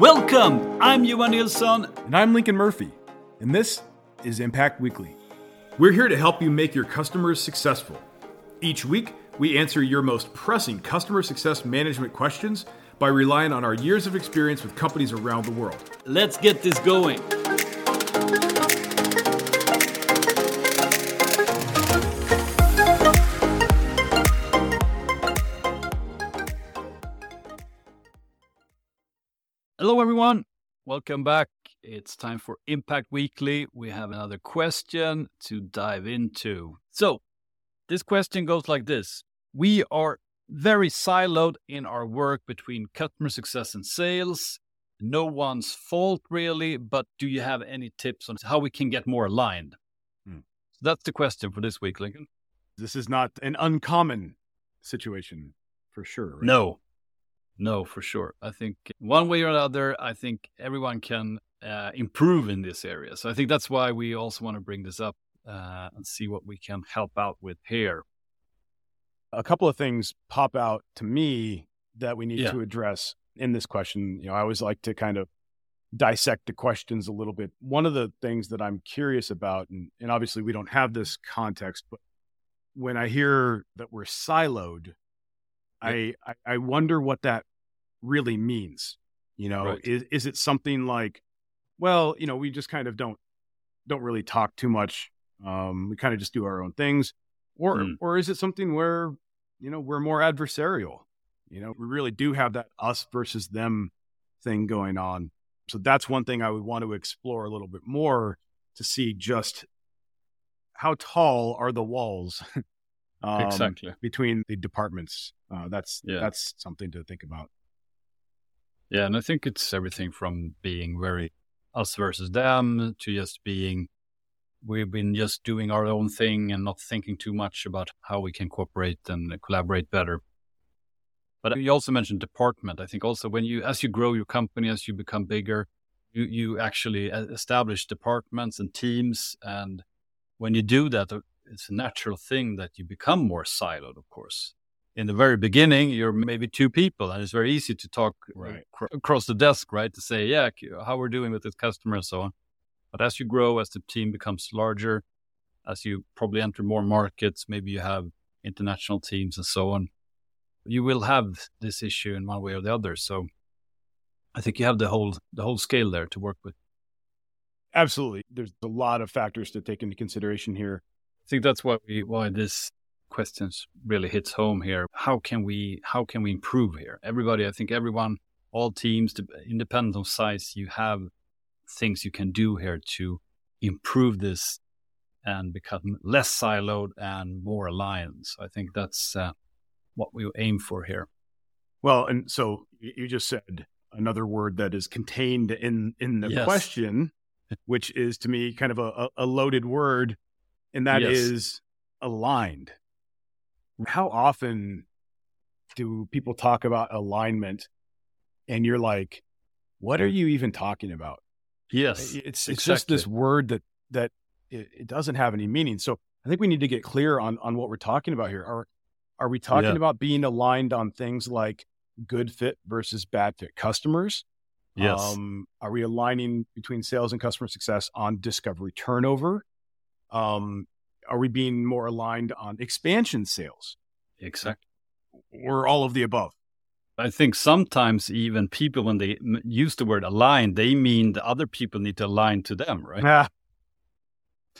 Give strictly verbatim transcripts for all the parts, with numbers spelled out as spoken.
Welcome! I'm Johan Nilsson. And I'm Lincoln Murphy. And this is Impact Weekly. We're here to help you make your customers successful. Each week, we answer your most pressing customer success management questions by relying on our years of experience with companies around the world. Let's get this going. Hello, everyone. Welcome back. It's time for Impact Weekly. We have another question to dive into. So this question goes like this. We are very siloed in our work between customer success and sales. No one's fault, really, but do you have any tips on how we can get more aligned? Hmm. So that's the question for this week, Lincoln. This is not an uncommon situation, for sure, right? No. No, for sure. I think one way or another, I think everyone can uh, improve in this area. So I think that's why we also want to bring this up uh, and see what we can help out with here. A couple of things pop out to me that we need yeah. to address in this question. You know, I always like to kind of dissect the questions a little bit. One of the things that I'm curious about, and, and obviously we don't have this context, but when I hear that we're siloed, I, I wonder what that really means. You know, right. is is it something like, well, you know, we just kind of don't don't really talk too much. Um, we kind of just do our own things, or mm. or is it something where, you know, we're more adversarial? You know, we really do have that us versus them thing going on. So that's one thing I would want to explore a little bit more to see just how tall are the walls. Um, exactly. Between the departments. Uh, that's yeah. that's something to think about. Yeah, and I think it's everything from being very us versus them to just being, we've been just doing our own thing and not thinking too much about how we can cooperate and collaborate better. But you also mentioned department. I think also when you, as you grow your company, as you become bigger, you, you actually establish departments and teams. And when you do that, it's a natural thing that you become more siloed, of course. In the very beginning, you're maybe two people, and it's very easy to talk right. ac- across the desk, right, to say, yeah, how we're doing with this customer and so on. But as you grow, as the team becomes larger, as you probably enter more markets, maybe you have international teams and so on, you will have this issue in one way or the other. So I think you have the whole the whole scale there to work with. Absolutely. There's a lot of factors to take into consideration here. I think that's why we, why this question really hits home here. How can we how can we improve here? Everybody, I think everyone, all teams, independent of size, you have things you can do here to improve this and become less siloed and more aligned. So I think that's uh, what we aim for here. Well, and so you just said another word that is contained in, in the yes. question, which is to me kind of a, a loaded word. And that yes. is aligned. How often do people talk about alignment and you're like, what are you even talking about? Yes. It's exactly. It's just this word that, that it, it doesn't have any meaning. So I think we need to get clear on, on what we're talking about here. Are, are we talking yeah. about being aligned on things like good fit versus bad fit customers? Yes. Um, are we aligning between sales and customer success on discovery turnover? Um, are we being more aligned on expansion sales? Exactly. Or all of the above? I think sometimes even people, when they use the word align, they mean the other people need to align to them, right? Yeah.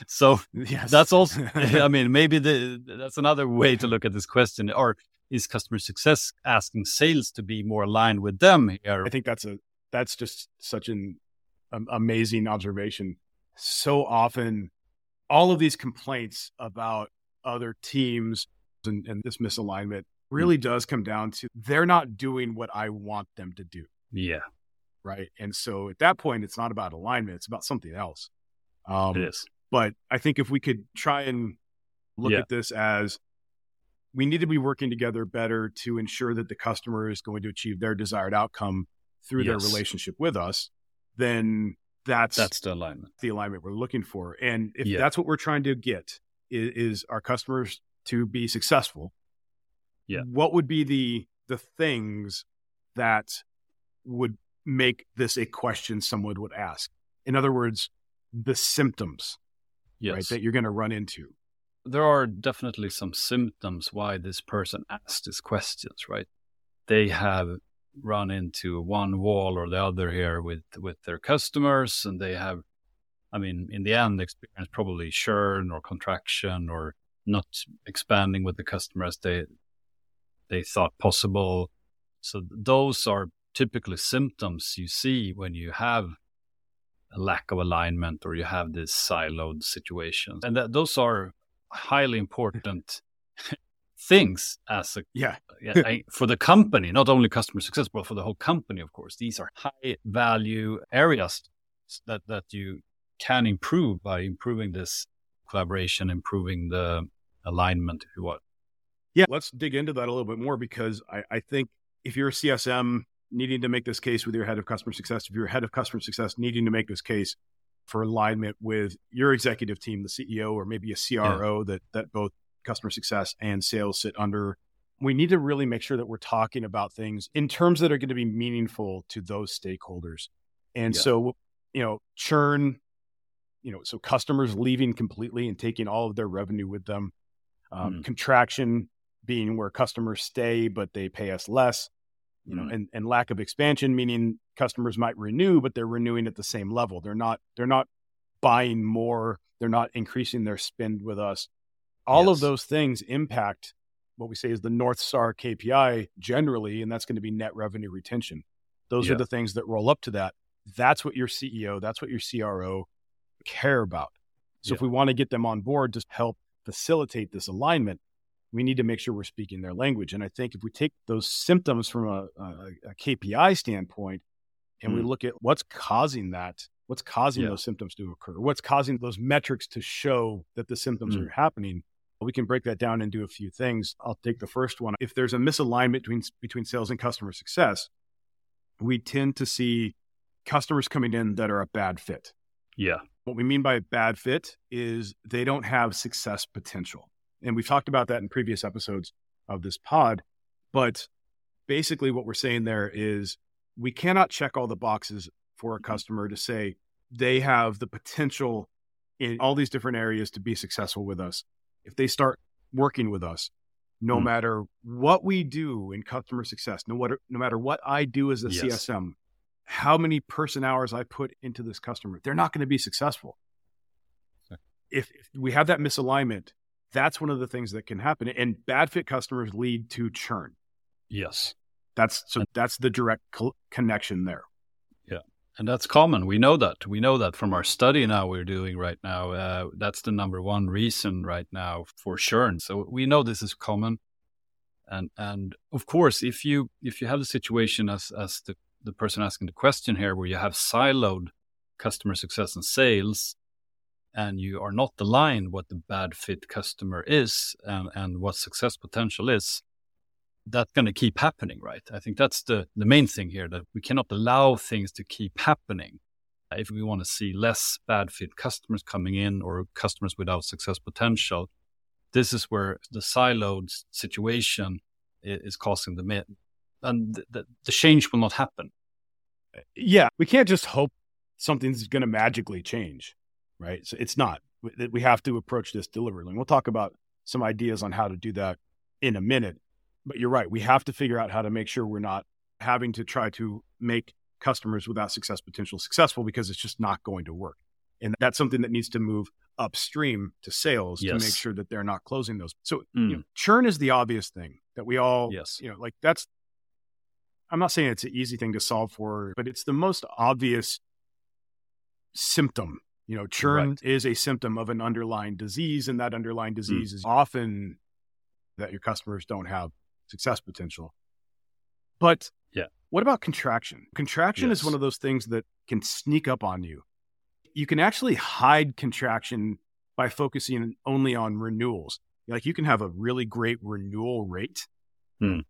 So yes. that's also, I mean, maybe the, that's another way to look at this question. Or is customer success asking sales to be more aligned with them here? I think that's a, that's just such an um, amazing observation. So often, all of these complaints about other teams and, and this misalignment really does come down to they're not doing what I want them to do. Yeah. Right. And so at that point, it's not about alignment. It's about something else. Um, it is. But I think if we could try and look yeah. at this as we need to be working together better to ensure that the customer is going to achieve their desired outcome through yes. their relationship with us, then That's, that's the alignment, the alignment we're looking for. And if yeah. that's what we're trying to get is, is our customers to be successful, yeah. what would be the the things that would make this a question someone would ask. In other words, the symptoms, yes, right, that you're going to run into. There are definitely some symptoms why this person asked these questions, right? They have run into one wall or the other here with, with their customers, and they have, I mean, in the end, experienced probably churn or contraction or not expanding with the customer as they, they thought possible. So those are typically symptoms you see when you have a lack of alignment or you have this siloed situation. And that, those are highly important things as a, yeah. I, for the company, not only customer success, but for the whole company, of course. These are high value areas that, that you can improve by improving this collaboration, improving the alignment, if you want. Yeah, let's dig into that a little bit more, because I, I think if you're a C S M needing to make this case with your head of customer success, if you're a head of customer success needing to make this case for alignment with your executive team, the C E O, or maybe a C R O yeah. that that both customer success and sales sit under, we need to really make sure that we're talking about things in terms that are going to be meaningful to those stakeholders. And yeah. so, you know, churn, you know, so customers leaving completely and taking all of their revenue with them. Um, mm. Contraction being where customers stay, but they pay us less, you know, mm. and, and lack of expansion, meaning customers might renew, but they're renewing at the same level. They're not, they're not buying more. They're not increasing their spend with us. All yes. of those things impact what we say is the North Star K P I generally, and that's going to be net revenue retention. Those yeah. are the things that roll up to that. That's what your C E O, that's what your C R O care about. So yeah. if we want to get them on board to help facilitate this alignment, we need to make sure we're speaking their language. And I think if we take those symptoms from a, a, a K P I standpoint, and mm. we look at what's causing that, what's causing yeah. those symptoms to occur, what's causing those metrics to show that the symptoms mm. are happening, we can break that down and do a few things. I'll take the first one. If there's a misalignment between, between sales and customer success, we tend to see customers coming in that are a bad fit. Yeah. What we mean by a bad fit is they don't have success potential. And we've talked about that in previous episodes of this pod, but basically what we're saying there is we cannot check all the boxes for a customer to say they have the potential in all these different areas to be successful with us. If they start working with us, no mm. matter what we do in customer success, no, what, no matter what I do as a yes. C S M, how many person hours I put into this customer, they're not going to be successful. Okay. If, if we have that misalignment, that's one of the things that can happen. And bad fit customers lead to churn. Yes. That's so. And that's the direct co- connection there. Yeah. And that's common. We know that. We know that from our study now we're doing right now. Uh, that's the number one reason right now for churn. So we know this is common. And and of course, if you if you have the situation as as the the person asking the question here, where you have siloed customer success and sales, and you are not aligned what the bad fit customer is and, and what success potential is, that's going to keep happening, right? I think that's the, the main thing here, that we cannot allow things to keep happening. If we want to see less bad fit customers coming in or customers without success potential, this is where the siloed situation is causing the myth. And the, the change will not happen. Yeah, we can't just hope something's going to magically change, right? So it's not. We have to approach this deliberately. And we'll talk about some ideas on how to do that in a minute. But you're right. We have to figure out how to make sure we're not having to try to make customers without success potential successful, because it's just not going to work. And that's something that needs to move upstream to sales yes. to make sure that they're not closing those. So mm. you know, churn is the obvious thing that we all, yes. you know, like that's, I'm not saying it's an easy thing to solve for, but it's the most obvious symptom. You know, churn right. is a symptom of an underlying disease, and that underlying disease mm. is often that your customers don't have success potential. But yeah. what about contraction? Contraction yes. is one of those things that can sneak up on you. You can actually hide contraction by focusing only on renewals. Like you can have a really great renewal rate, mm.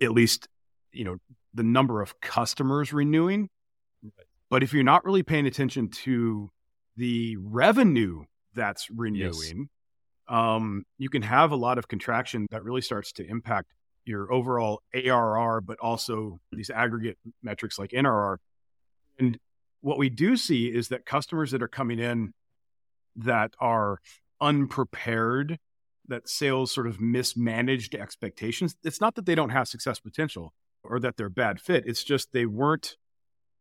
at least you know, the number of customers renewing. Right. But if you're not really paying attention to the revenue that's renewing, yes. um, you can have a lot of contraction that really starts to impact your overall A R R, but also these aggregate metrics like N R R. And what we do see is that customers that are coming in that are unprepared, that sales sort of mismanaged expectations. It's not that they don't have success potential or that they're a bad fit. It's just they weren't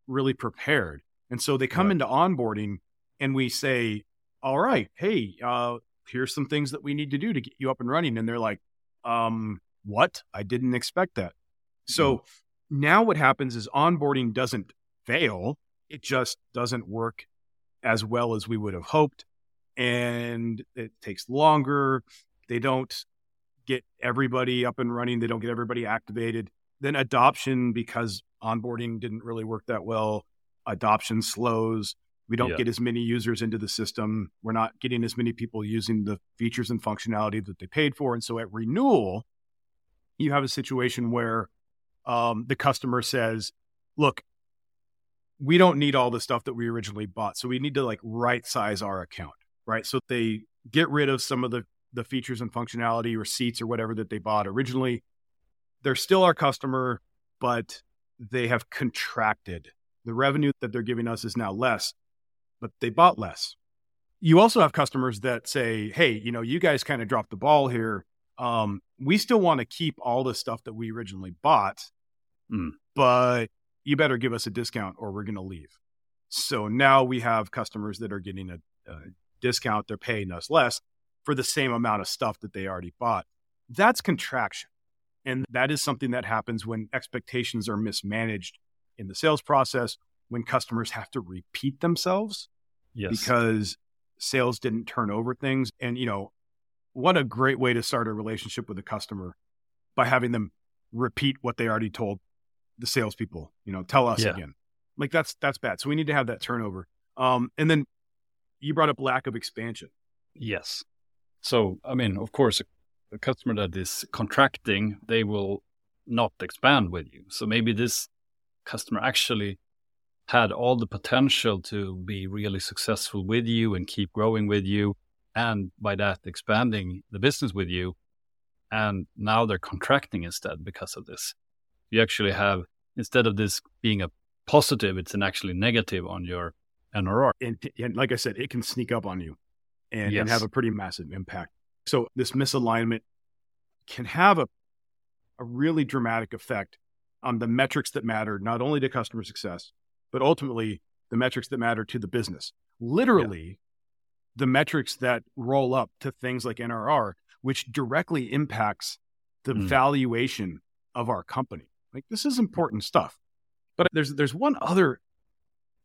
really prepared. And so they come right. into onboarding and we say, all right, hey, uh, here's some things that we need to do to get you up and running. And they're like, um, what? I didn't expect that. So mm-hmm. now what happens is onboarding doesn't fail. It just doesn't work as well as we would have hoped. And it takes longer. They don't get everybody up and running. They don't get everybody activated. Then adoption, because onboarding didn't really work that well, adoption slows. We don't yeah. get as many users into the system. We're not getting as many people using the features and functionality that they paid for. And so at renewal, you have a situation where um, the customer says, look, we don't need all the stuff that we originally bought. So we need to like right size our account, right? So they get rid of some of the the features and functionality or seats or whatever that they bought originally. They're still our customer, but they have contracted. The revenue that they're giving us is now less, but they bought less. You also have customers that say, hey, you know, you guys kind of dropped the ball here. Um, we still want to keep all the stuff that we originally bought, mm. but you better give us a discount or we're going to leave. So now we have customers that are getting a, a discount. They're paying us less for the same amount of stuff that they already bought. That's contraction. And that is something that happens when expectations are mismanaged in the sales process, when customers have to repeat themselves yes. because sales didn't turn over things. And, you know, what a great way to start a relationship with a customer by having them repeat what they already told the salespeople, you know, tell us yeah. again. Like that's, that's bad. So we need to have that turnover. Um, and then you brought up lack of expansion. Yes. So, I mean, of course, a customer that is contracting, they will not expand with you. So maybe this customer actually had all the potential to be really successful with you and keep growing with you, and by that, expanding the business with you. And now they're contracting instead because of this. You actually have, instead of this being a positive, it's an actually negative on your N R R. And, and like I said, it can sneak up on you. And, yes. and have a pretty massive impact. So this misalignment can have a a really dramatic effect on the metrics that matter, not only to customer success, but ultimately the metrics that matter to the business. Literally, yeah. the metrics that roll up to things like N R R, which directly impacts the mm. valuation of our company. Like this is important stuff. But there's there's one other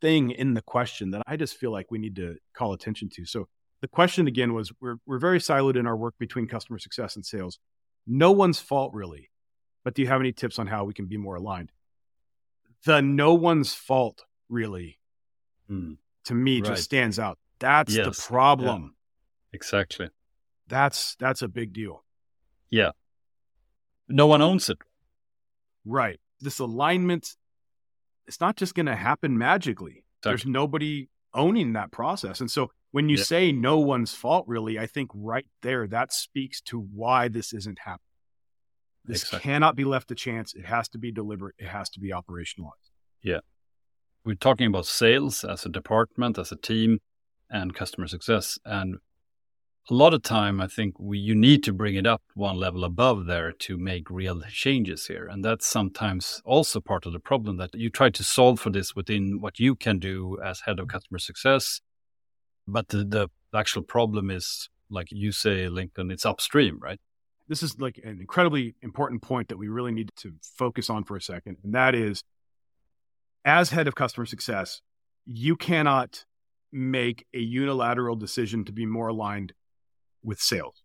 thing in the question that I just feel like we need to call attention to. So the question again was, we're we're very siloed in our work between customer success and sales. No one's fault really, but do you have any tips on how we can be more aligned? The no one's fault really, mm. to me, right. just stands out. That's yes. the problem. Yeah. Exactly. That's, that's a big deal. Yeah. No one owns it. Right. This alignment, it's not just going to happen magically. Exactly. There's nobody owning that process. And so when you yeah. say no one's fault, really, I think right there, that speaks to why this isn't happening. This exactly. cannot be left to chance. It has to be deliberate. It has to be operationalized. Yeah. We're talking about sales as a department, as a team, and customer success. And a lot of time, I think we you need to bring it up one level above there to make real changes here. And that's sometimes also part of the problem, that you try to solve for this within what you can do as head of customer success. But the, the actual problem is, like you say, Lincoln, it's upstream, right? This is like an incredibly important point that we really need to focus on for a second. And that is, as head of customer success, you cannot make a unilateral decision to be more aligned with sales.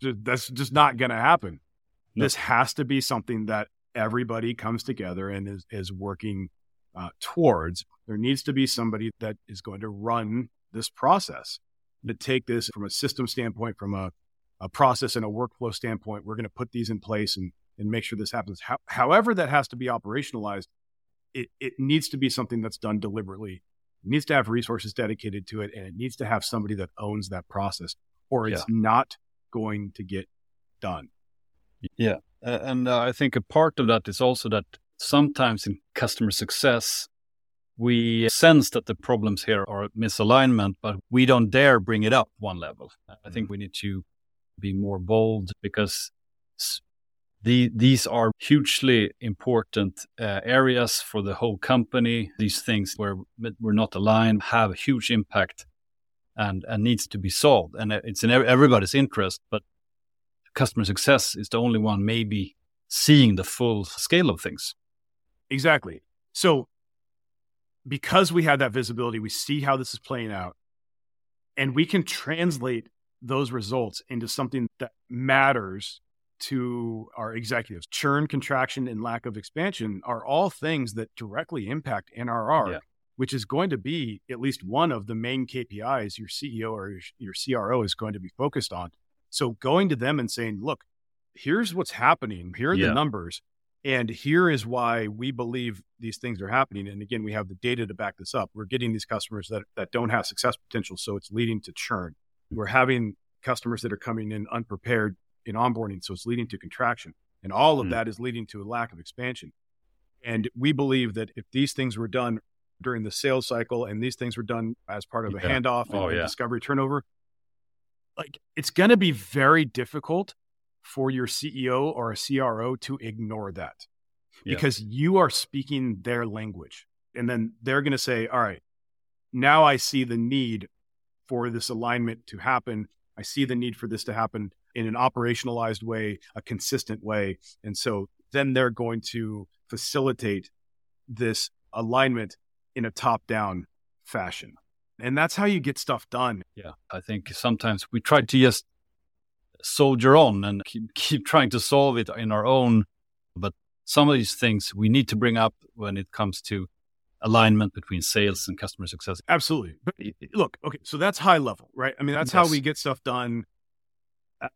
That's just not going to happen. No. This has to be something that everybody comes together and is, is working Uh, towards. There needs to be somebody that is going to run this process, to take this from a system standpoint, from a, a process and a workflow standpoint. We're going to put these in place and, and make sure this happens. How, however, that has to be operationalized. It, it needs to be something that's done deliberately. It needs to have resources dedicated to it, and it needs to have somebody that owns that process, or it's yeah. not going to get done. Yeah. Uh, and uh, I think a part of that is also that sometimes in customer success, we sense that the problems here are misalignment, but we don't dare bring it up one level. I think we need to be more bold because the, these are hugely important uh, areas for the whole company. These things where we're not aligned have a huge impact and, and needs to be solved. And it's in everybody's interest, but customer success is the only one maybe seeing the full scale of things. Exactly. So because we have that visibility, we see how this is playing out, and we can translate those results into something that matters to our executives. Churn, contraction, and lack of expansion are all things that directly impact N R R, yeah. which is going to be at least one of the main K P Is your C E O or your C R O is going to be focused on. So going to them and saying, look, here's what's happening. Here are yeah. the numbers. And here is why we believe these things are happening. And again, we have the data to back this up. We're getting these customers that, that don't have success potential, so it's leading to churn. We're having customers that are coming in unprepared in onboarding, so it's leading to contraction. And all of mm. that is leading to a lack of expansion. And we believe that if these things were done during the sales cycle and these things were done as part of a yeah. handoff and oh, yeah. discovery turnover, like it's going to be very difficult for your C E O or a C R O to ignore that because yeah. you are speaking their language. And then they're going to say, all right, now I see the need for this alignment to happen. I see the need for this to happen in an operationalized way, a consistent way. And so then they're going to facilitate this alignment in a top-down fashion. And that's how you get stuff done. Yeah, I think sometimes we try to just soldier on and keep, keep trying to solve it in our own. But some of these things we need to bring up when it comes to alignment between sales and customer success. Absolutely. But look, okay, so that's high level, right? I mean, that's yes. how we get stuff done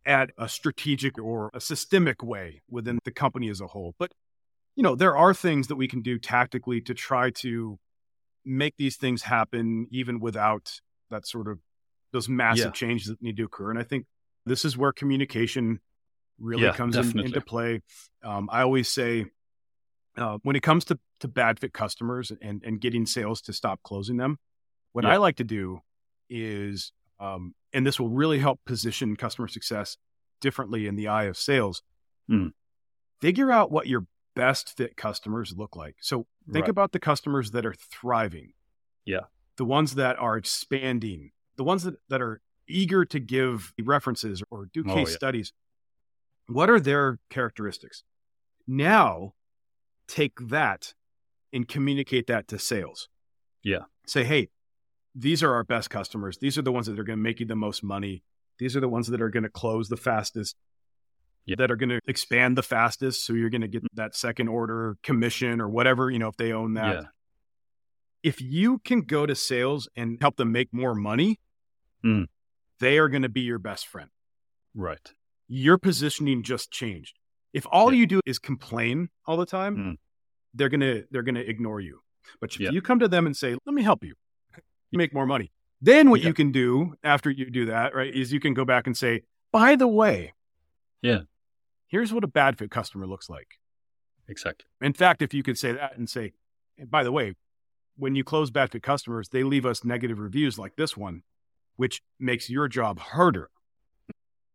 at a strategic or a systemic way within the company as a whole. But, you know, there are things that we can do tactically to try to make these things happen even without that sort of those massive yeah. changes that need to occur. And I think this is where communication really yeah, comes in, into play. Um, I always say uh, when it comes to, to bad fit customers and, and getting sales to stop closing them, what yeah. I like to do is, um, and this will really help position customer success differently in the eye of sales, mm. figure out what your best fit customers look like. So think right. about the customers that are thriving. Yeah. The ones that are expanding, the ones that, that are eager to give references or do case oh, yeah. studies. What are their characteristics? Now take that and communicate that to sales. Yeah. Say, hey, these are our best customers. These are the ones that are going to make you the most money. These are the ones that are going to close the fastest, yeah. that are going to expand the fastest. So you're going to get that second order commission or whatever, you know, if they own that. Yeah. If you can go to sales and help them make more money, mm. they are going to be your best friend. Right. Your positioning just changed. If all yeah. you do is complain all the time, mm. they're going to they're going to ignore you. But if yeah. you come to them and say, "Let me help you. You make more money." Then what yeah. you can do after you do that, right, is you can go back and say, "By the way, yeah. here's what a bad fit customer looks like." Exactly. In fact, if you could say that and say, hey, "By the way, when you close bad fit customers, they leave us negative reviews like this one," which makes your job harder.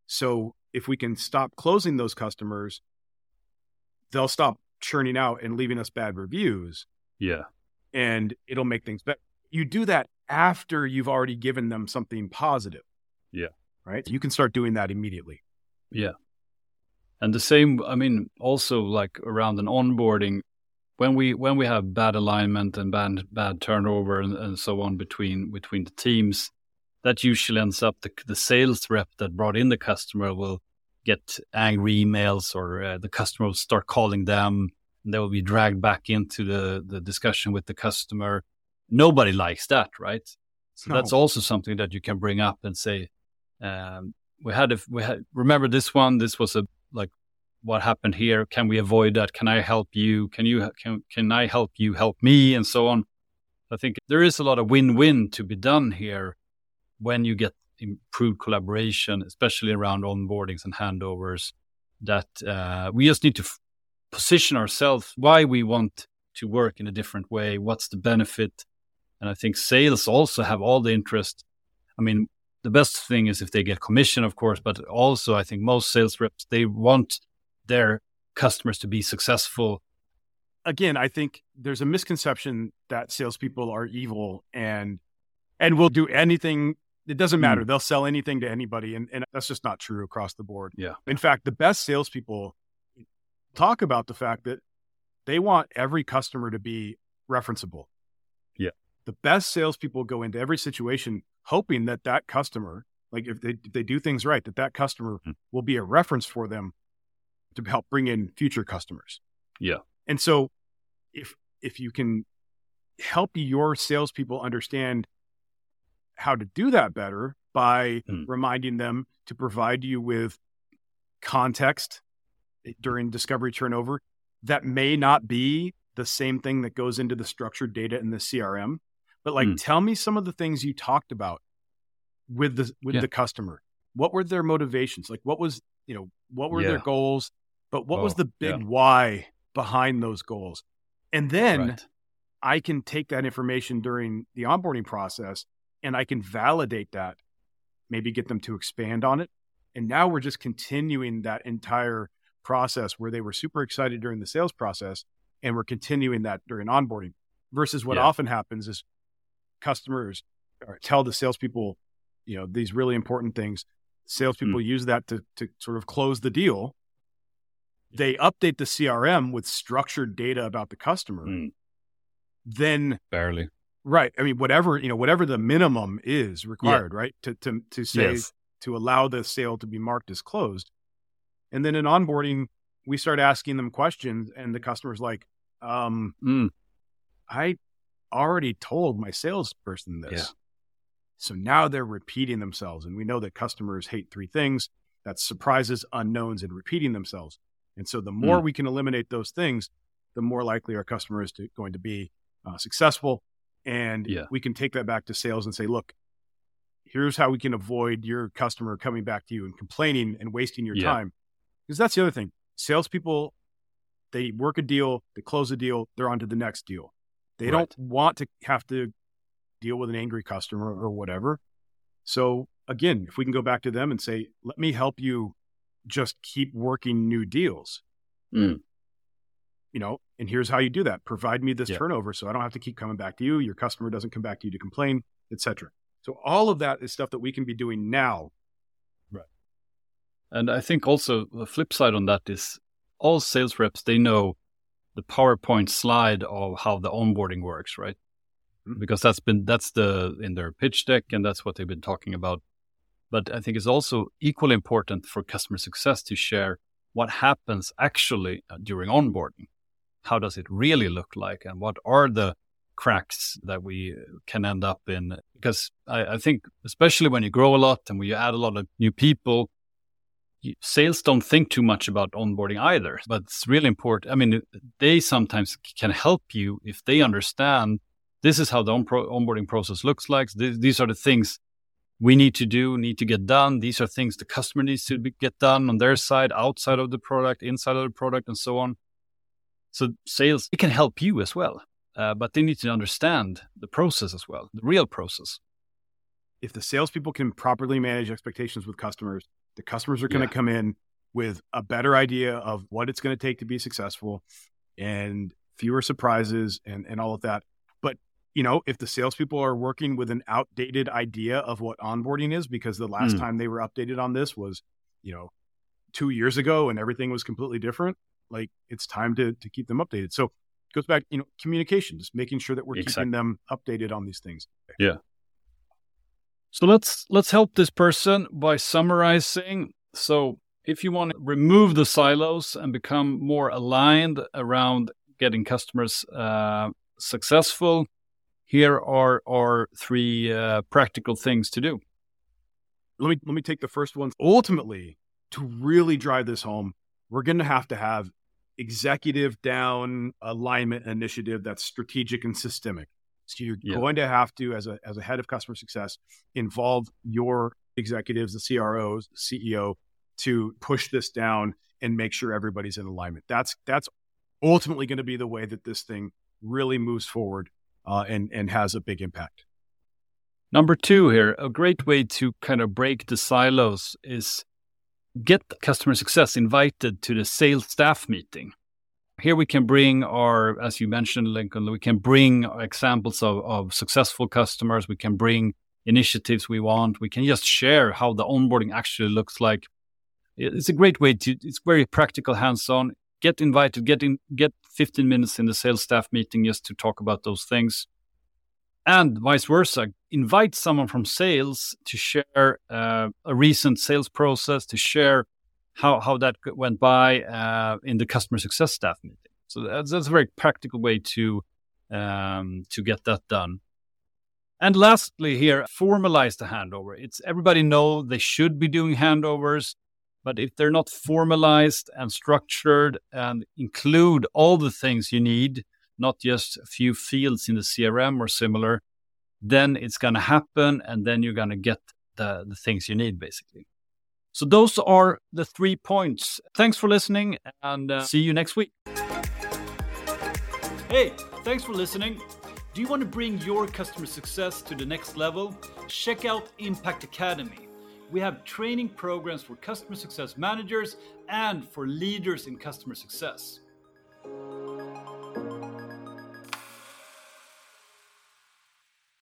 So if we can stop closing those customers, they'll stop churning out and leaving us bad reviews. Yeah. And it'll make things better. You do that after you've already given them something positive. Yeah. Right? You can start doing that immediately. Yeah. And the same, I mean, also like around an onboarding, when we when we have bad alignment and bad bad turnover and, and so on between between the teams, that usually ends up the, the sales rep that brought in the customer will get angry emails, or uh, the customer will start calling them. And they will be dragged back into the, the discussion with the customer. Nobody likes that, right? So no. That's also something that you can bring up and say, um, "We had, a, we had, remember this one? This was a like, what happened here? Can we avoid that? Can I help you? Can you can can I help you help me?" And so on. I think there is a lot of win-win to be done here. When you get improved collaboration, especially around onboardings and handovers, that uh, we just need to f- position ourselves, why we want to work in a different way, what's the benefit. And I think sales also have all the interest. I mean, the best thing is if they get commission, of course, but also I think most sales reps, they want their customers to be successful. Again, I think there's a misconception that salespeople are evil and and will do anything. It doesn't matter. Mm. They'll sell anything to anybody. And, and that's just not true across the board. Yeah. In fact, the best salespeople talk about the fact that they want every customer to be referenceable. Yeah. The best salespeople go into every situation hoping that that customer, like if they, if they do things right, that that customer mm. will be a reference for them to help bring in future customers. Yeah. And so if if you can help your salespeople understand how to do that better by mm. reminding them to provide you with context during discovery turnover, that may not be the same thing that goes into the structured data in the C R M, but like, mm. tell me some of the things you talked about with the, with yeah. the customer. What were their motivations? Like what was, you know, what were yeah. their goals, but what oh, was the big yeah. why behind those goals? And then right. I can take that information during the onboarding process and I can validate that, maybe get them to expand on it. And now we're just continuing that entire process where they were super excited during the sales process and we're continuing that during onboarding versus what yeah. often happens is customers tell the salespeople, you know, these really important things. Salespeople mm. use that to, to sort of close the deal. They update the C R M with structured data about the customer. Mm. Then barely. Right. I mean, whatever, you know, whatever the minimum is required, yeah. right? To to to say yes. to allow the sale to be marked as closed. And then in onboarding, we start asking them questions and the customer's like, um, mm. I already told my salesperson this. Yeah. So now they're repeating themselves. And we know that customers hate three things. That's surprises, unknowns, and repeating themselves. And so the more mm. we can eliminate those things, the more likely our customer is to, going to be uh, successful. And yeah. we can take that back to sales and say, look, here's how we can avoid your customer coming back to you and complaining and wasting your yeah. time. Because that's the other thing. Salespeople, they work a deal, they close a deal, they're on to the next deal. They right. don't want to have to deal with an angry customer or whatever. So again, if we can go back to them and say, let me help you just keep working new deals, mm. you know, and here's how you do that. Provide me this yeah. turnover so I don't have to keep coming back to you. Your customer doesn't come back to you to complain, et cetera. So all of that is stuff that we can be doing now. Right. And I think also the flip side on that is all sales reps, they know the PowerPoint slide of how the onboarding works, right? Mm-hmm. Because that's been, that's the, in their pitch deck and that's what they've been talking about. But I think it's also equally important for customer success to share what happens actually during onboarding. How does it really look like? And what are the cracks that we can end up in? Because I, I think, especially when you grow a lot and when you add a lot of new people, you, sales don't think too much about onboarding either. But it's really important. I mean, they sometimes can help you if they understand this is how the on- pro- onboarding process looks like. Th- these are the things we need to do, need to get done. These are things the customer needs to be, get done on their side, outside of the product, inside of the product, and so on. So sales, it can help you as well, uh, but they need to understand the process as well, the real process. If the salespeople can properly manage expectations with customers, the customers are going to yeah. come in with a better idea of what it's going to take to be successful and fewer surprises and, and all of that. You know, if the salespeople are working with an outdated idea of what onboarding is, because the last mm. time they were updated on this was, you know, two years ago and everything was completely different, like it's time to to keep them updated. So it goes back, you know, communication, just making sure that we're exactly. keeping them updated on these things. Yeah. So let's, let's help this person by summarizing. So if you want to remove the silos and become more aligned around getting customers uh, successful, here are our three uh, practical things to do. Let me let me take the first one. Ultimately, to really drive this home, we're going to have to have executive down alignment initiative that's strategic and systemic. So you're yeah. going to have to, as a as a head of customer success, involve your executives, the C R Os, C E O, to push this down and make sure everybody's in alignment. That's that's ultimately going to be the way that this thing really moves forward uh, and, and has a big impact. Number two here, a great way to kind of break the silos is get customer success invited to the sales staff meeting. Here we can bring our, as you mentioned, Lincoln, we can bring examples of, of successful customers. We can bring initiatives we want. We can just share how the onboarding actually looks like. It's a great way to, it's very practical, hands-on. Get invited, get in, get fifteen minutes in the sales staff meeting just to talk about those things. And vice versa, invite someone from sales to share uh, a recent sales process, to share how, how that went by uh, in the customer success staff meeting. So that's, that's a very practical way to um, to get that done. And lastly here, formalize the handover. It's everybody know they should be doing handovers, but if they're not formalized and structured and include all the things you need, not just a few fields in the C R M or similar, then it's going to happen, and then you're going to get the, the things you need, basically. So those are the three points. Thanks for listening, and uh, see you next week. Hey, thanks for listening. Do you want to bring your customer success to the next level? Check out Impact Academy. We have training programs for customer success managers and for leaders in customer success.